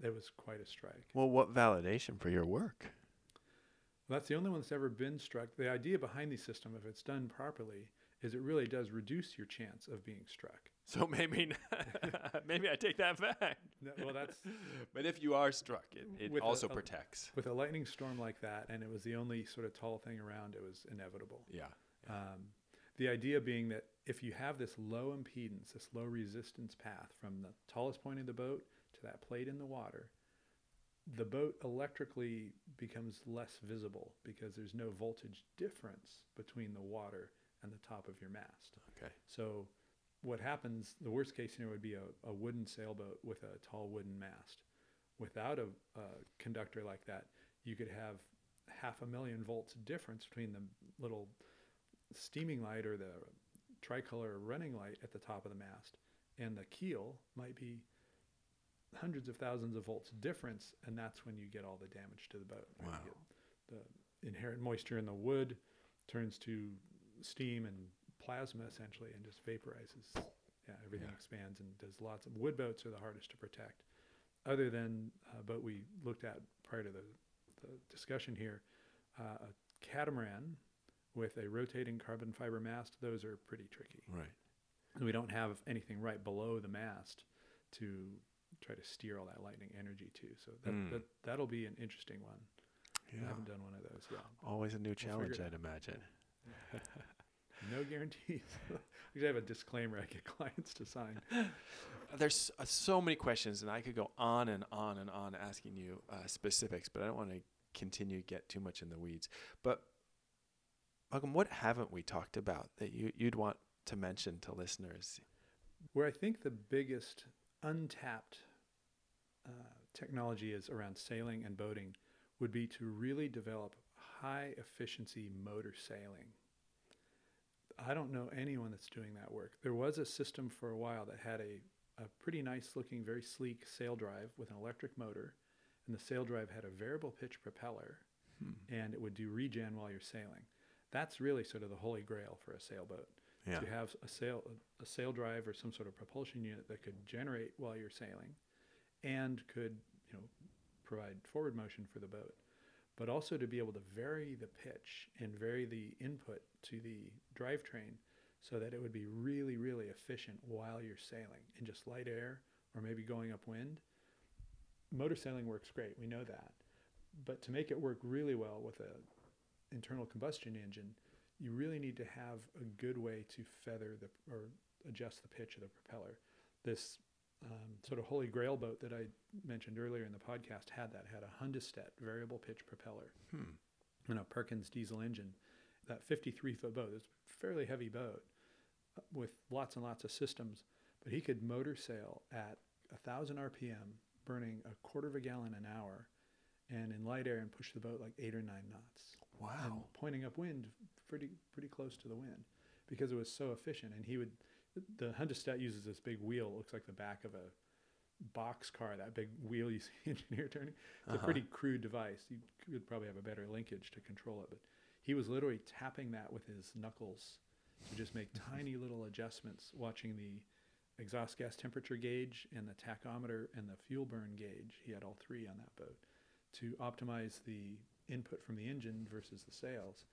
it was quite a strike. Well, what validation for your work? Well, that's the only one that's ever been struck. The idea behind the system, if it's done properly, is it really does reduce your chance of being struck. So maybe I take that back. No, well, that's. But if you are struck, it also protects. With a lightning storm like that, and it was the only sort of tall thing around, it was inevitable. Yeah. The idea being that if you have this low impedance, this low resistance path from the tallest point of the boat to that plate in the water, the boat electrically becomes less visible because there's no voltage difference between the water and the top of your mast. Okay. So what happens, the worst case scenario would be a wooden sailboat with a tall wooden mast. Without a conductor like that, you could have 500,000 volts difference between the little steaming light or the tricolor running light at the top of the mast, and the keel might be hundreds of thousands of volts difference, and that's when you get all the damage to the boat. Wow. You get the inherent moisture in the wood turns to steam and plasma essentially and just vaporizes. Yeah, everything expands and does lots of... Wood boats are the hardest to protect. Other than a boat we looked at prior to the discussion here, a catamaran with a rotating carbon fiber mast, those are pretty tricky. Right. And we don't have anything right below the mast to try to steer all that lightning energy to. So that'll be an interesting one. Yeah. I haven't done one of those yet. Always a new challenge, I'd imagine. No guarantees. I have a disclaimer I get clients to sign. There's so many questions, and I could go on and on and on asking you specifics, but I don't want to continue to get too much in the weeds. But Malcolm, what haven't we talked about that you'd want to mention to listeners? Where I think the biggest untapped technology is around sailing and boating would be to really develop high efficiency motor sailing. I don't know anyone that's doing that work. There was a system for a while that had a pretty nice looking, very sleek sail drive with an electric motor, and the sail drive had a variable pitch propeller, and it would do regen while you're sailing. That's really sort of the holy grail for a sailboat. Yeah. To have a sail drive or some sort of propulsion unit that could generate while you're sailing and could, provide forward motion for the boat, but also to be able to vary the pitch and vary the input to the drivetrain so that it would be really, really efficient while you're sailing in just light air or maybe going upwind. Motor sailing works great, we know that. But to make it work really well with an internal combustion engine, you really need to have a good way to adjust the pitch of the propeller. This sort of holy grail boat that I mentioned earlier in the podcast had a Hundested variable pitch propeller and a Perkins diesel engine. That 53-foot boat, it's a fairly heavy boat with lots and lots of systems, but he could motor sail at 1,000 RPM, burning 1/4 gallon an hour, and in light air and push the boat like 8 or 9 knots. Wow. And pointing upwind pretty close to the wind because it was so efficient. And the Hundested uses this big wheel. It looks like the back of a box car, that big wheel you see engineer turning. It's a pretty crude device. You could probably have a better linkage to control it, but he was literally tapping that with his knuckles to just make tiny little adjustments, watching the exhaust gas temperature gauge and the tachometer and the fuel burn gauge. He had all three on that boat to optimize the input from the engine versus the sails.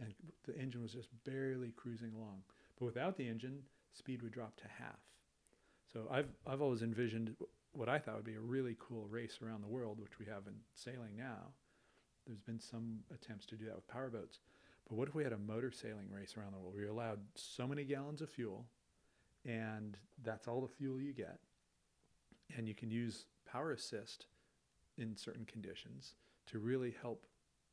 And the engine was just barely cruising along. But without the engine, speed would drop to half. So I've always envisioned what I thought would be a really cool race around the world, which we have in sailing now. There's been some attempts to do that with powerboats. But what if we had a motor sailing race around the world? We're allowed so many gallons of fuel, and that's all the fuel you get. And you can use power assist in certain conditions to really help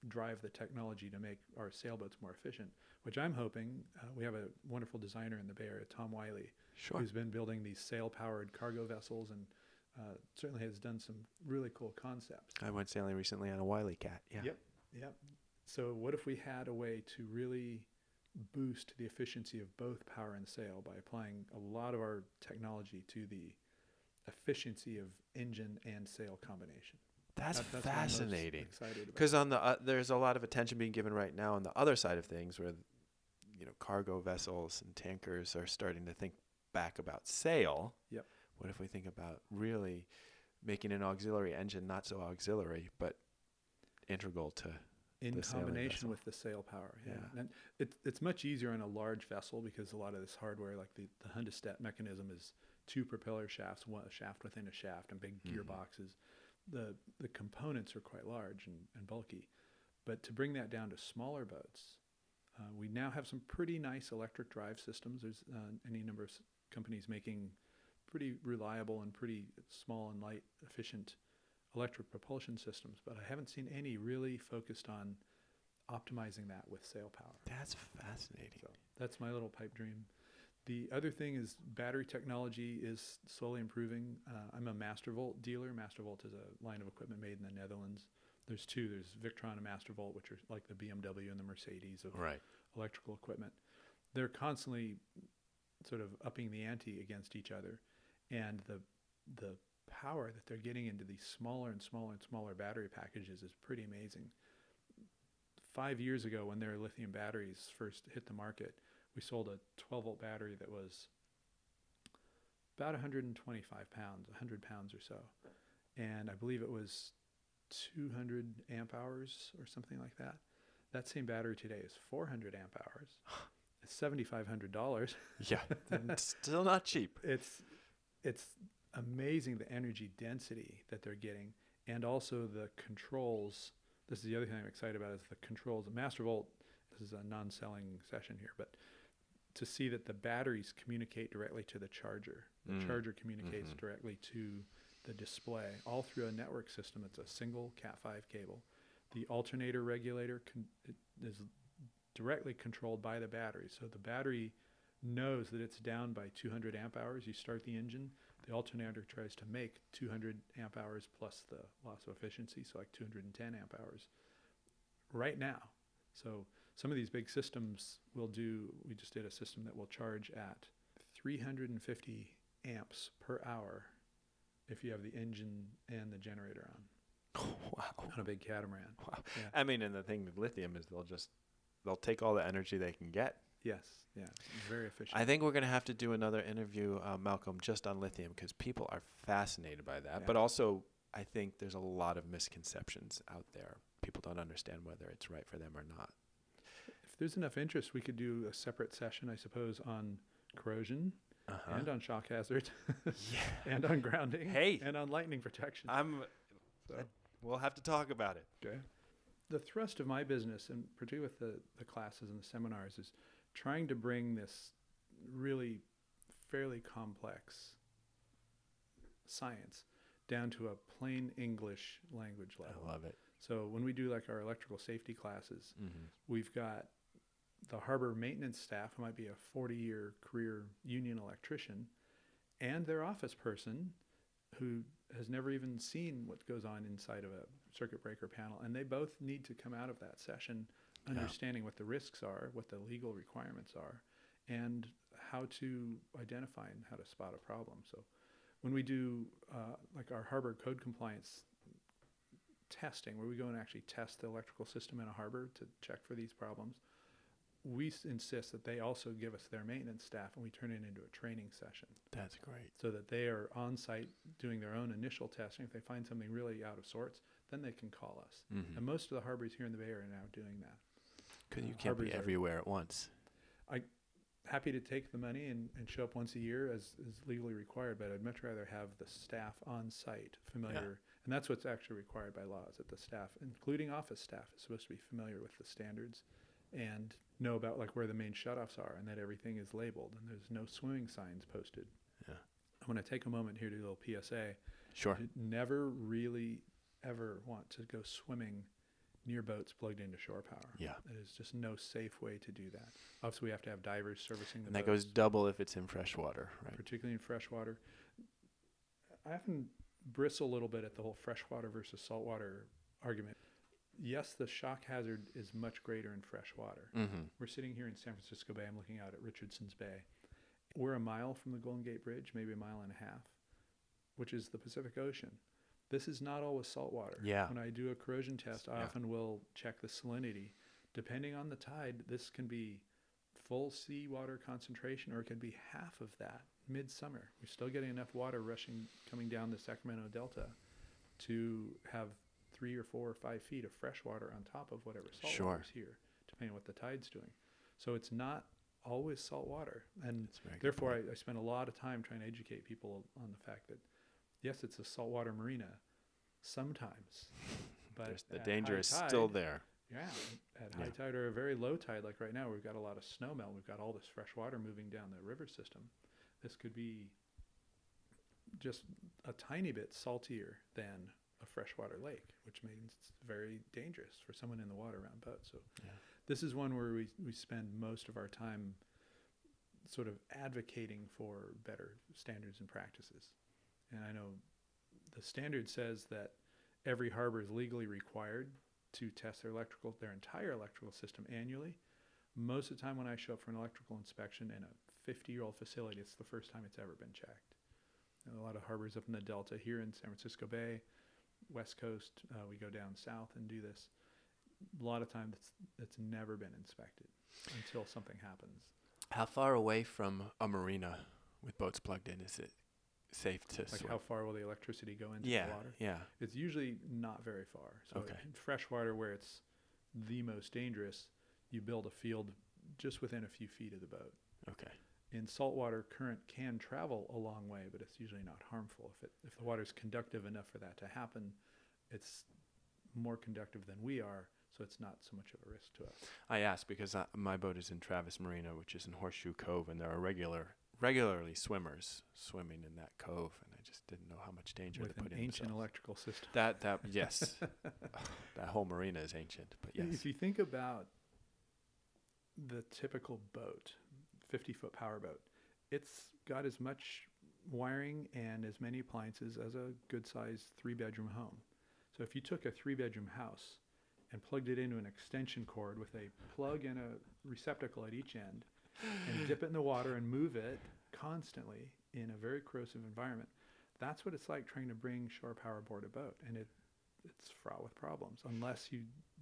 drive the technology to make our sailboats more efficient, which I'm hoping we have a wonderful designer in the Bay Area, Tom Wiley, who's been building these sail-powered cargo vessels and certainly has done some really cool concepts. I went sailing recently on a Hobie Cat. Yeah. Yep. So what if we had a way to really boost the efficiency of both power and sail by applying a lot of our technology to the efficiency of engine and sail combination? That's fascinating. Because on the there's a lot of attention being given right now on the other side of things, where cargo vessels and tankers are starting to think back about sail. Yep. What if we think about really making an auxiliary engine not so auxiliary, but integral to in combination with the sail power? Yeah. And it's much easier on a large vessel because a lot of this hardware, like the Hundested mechanism, is 2 propeller shafts, a shaft within a shaft, and big gearboxes. The components are quite large and bulky. But to bring that down to smaller boats, We now have some pretty nice electric drive systems. There's any number of companies making pretty reliable and pretty small and light, efficient electric propulsion systems, but I haven't seen any really focused on optimizing that with sail power. That's fascinating. So that's my little pipe dream. The other thing is battery technology is slowly improving. I'm a MasterVolt dealer. MasterVolt is a line of equipment made in the Netherlands. There's two. There's Victron and MasterVolt, which are like the BMW and the Mercedes of electrical equipment. They're constantly sort of upping the ante against each other. And the power that they're getting into these smaller and smaller and smaller battery packages is pretty amazing. 5 years ago, when their lithium batteries first hit the market, we sold a 12-volt battery that was about 125 pounds, 100 pounds or so. And I believe it was 200 amp hours or something like that. That same battery today is 400 amp hours. It's $7,500. Yeah, it's still not cheap. It's amazing the energy density that they're getting, and also the controls. This is the other thing I'm excited about, is the controls. MasterVolt, this is a non-selling session here, but to see that the batteries communicate directly to the charger. The charger communicates directly to the display, all through a network system. It's a single Cat5 cable. The alternator regulator is directly controlled by the battery. So the battery knows that it's down by 200 amp hours. You start the engine, the alternator tries to make 200 amp hours plus the loss of efficiency, so like 210 amp hours right now. So some of these big systems will do, we just did a system that will charge at 350 amps per hour if you have the engine and the generator on. Oh, wow. On a big catamaran. Wow. Yeah. I mean, and the thing with lithium is they'll take all the energy they can get. Yes, yeah, very efficient. I think we're going to have to do another interview, Malcolm, just on lithium, because people are fascinated by that. Yeah. But also, I think there's a lot of misconceptions out there. People don't understand whether it's right for them or not. If there's enough interest, we could do a separate session, I suppose, on corrosion and on shock hazard and on grounding and on lightning protection. We'll have to talk about it. Okay. The thrust of my business, and particularly with the classes and the seminars, is trying to bring this really fairly complex science down to a plain English language level. I love it. So when we do like our electrical safety classes, we've got the harbor maintenance staff, who might be a 40-year career union electrician, and their office person who has never even seen what goes on inside of a circuit breaker panel. And they both need to come out of that session understanding what the risks are, what the legal requirements are, and how to identify and how to spot a problem. So when we do like our harbor code compliance testing, where we go and actually test the electrical system in a harbor to check for these problems, we insist that they also give us their maintenance staff, and we turn it into a training session. That's great. So that they are on site doing their own initial testing. If they find something really out of sorts, then they can call us. And most of the harbors here in the Bay Area are now doing that. Because you can't be everywhere at once. I'm happy to take the money and show up once a year as is legally required, but I'd much rather have the staff on site familiar. Yeah. And that's what's actually required by law, is that the staff, including office staff, is supposed to be familiar with the standards and know about like where the main shutoffs are, and that everything is labeled and there's no swimming signs posted. Yeah. I want to take a moment here to do a little PSA. Sure. You never really ever want to go swimming near boats plugged into shore power. Yeah. There's just no safe way to do that. Obviously, we have to have divers servicing the boats. And that goes double if it's in freshwater, right? Particularly in freshwater. I often bristle a little bit at the whole freshwater versus saltwater argument. Yes, the shock hazard is much greater in freshwater. We're sitting here in San Francisco Bay. I'm looking out at Richardson's Bay. We're a mile from the Golden Gate Bridge, maybe a mile and a half, which is the Pacific Ocean. This is not always salt water. Yeah. When I do a corrosion test, I often will check the salinity. Depending on the tide, this can be full seawater concentration, or it can be half of that midsummer. We're still getting enough water coming down the Sacramento Delta to have 3 or 4 or 5 feet of fresh water on top of whatever salt water is here, depending on what the tide's doing. So it's not always salt water. And therefore, I spend a lot of time trying to educate people on the fact that, yes, it's a saltwater marina sometimes, but the danger is still there. Yeah, at high tide or a very low tide, like right now, we've got a lot of snowmelt. We've got all this fresh water moving down the river system. This could be just a tiny bit saltier than a freshwater lake, which means it's very dangerous for someone in the water around boats. So this is one where we spend most of our time sort of advocating for better standards and practices. And I know the standard says that every harbor is legally required to test their entire electrical system annually. Most of the time when I show up for an electrical inspection in a 50-year-old facility, it's the first time it's ever been checked. And a lot of harbors up in the Delta here in San Francisco Bay, West Coast, we go down south and do this. A lot of times it's never been inspected until something happens. How far away from a marina with boats plugged in is it safe to swim? Like how far will the electricity go into the water? Yeah. It's usually not very far. So in freshwater where it's the most dangerous, you build a field just within a few feet of the boat. Okay. In saltwater, current can travel a long way, but it's usually not harmful. If the water's conductive enough for that to happen, it's more conductive than we are, so it's not so much of a risk to us. I ask because my boat is in Travis Marina, which is in Horseshoe Cove, and there are regularly swimmers swimming in that cove, and I just didn't know how much danger they put in. With an ancient electrical system. That yes, that whole marina is ancient. But yes, if you think about the typical boat. 50-foot powerboat. It's got as much wiring and as many appliances as a good-sized three-bedroom home. So if you took a three-bedroom house and plugged it into an extension cord with a plug and a receptacle at each end and dip it in the water and move it constantly in a very corrosive environment, that's what it's like trying to bring shore power aboard a boat. And it's fraught with problems unless you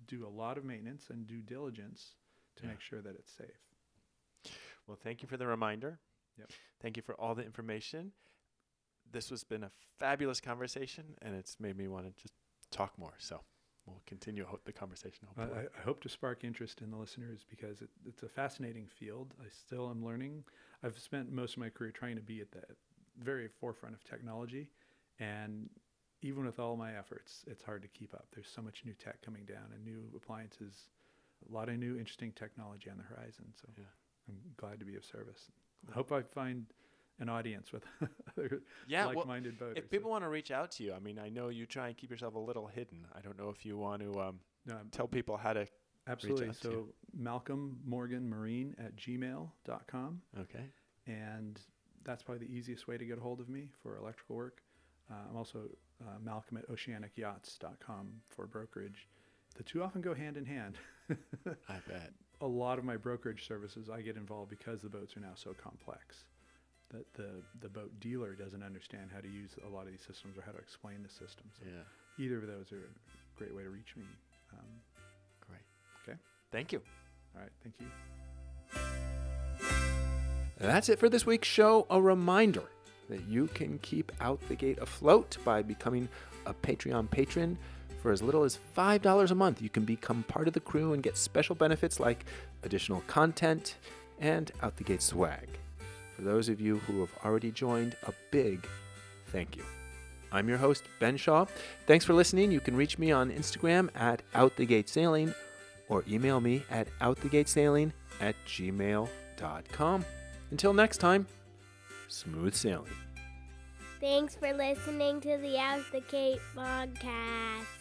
do a lot of maintenance and due diligence to make sure that it's safe. Well, thank you for the reminder. Yep. Thank you for all the information. This has been a fabulous conversation, and it's made me want to just talk more. So we'll continue the conversation. I hope to spark interest in the listeners because it's a fascinating field. I still am learning. I've spent most of my career trying to be at the very forefront of technology, and even with all my efforts, it's hard to keep up. There's so much new tech coming down and new appliances, a lot of new interesting technology on the horizon. So. Yeah. I'm glad to be of service. I hope I find an audience with other like-minded boaters. If people want to reach out to you, I mean, I know you try and keep yourself a little hidden. I don't know if you want to tell people how to reach out to you. Malcolm Morgan Marine @gmail.com. Okay. And that's probably the easiest way to get a hold of me for electrical work. I'm also Malcolm at oceanicyachts.com for brokerage. The two often go hand in hand. I bet. A lot of my brokerage services, I get involved because the boats are now so complex that the boat dealer doesn't understand how to use a lot of these systems or how to explain the systems. Yeah. Either of those are a great way to reach me. Great. Okay. Thank you. All right. Thank you. That's it for this week's show. A reminder that you can keep Out the Gate afloat by becoming a Patreon patron. For as little as $5 a month, you can become part of the crew and get special benefits like additional content and Out the Gate swag. For those of you who have already joined, a big thank you. I'm your host, Ben Shaw. Thanks for listening. You can reach me on Instagram at OutTheGateSailing or email me at OutTheGateSailing@gmail.com. Until next time, smooth sailing. Thanks for listening to the Out the Gate podcast.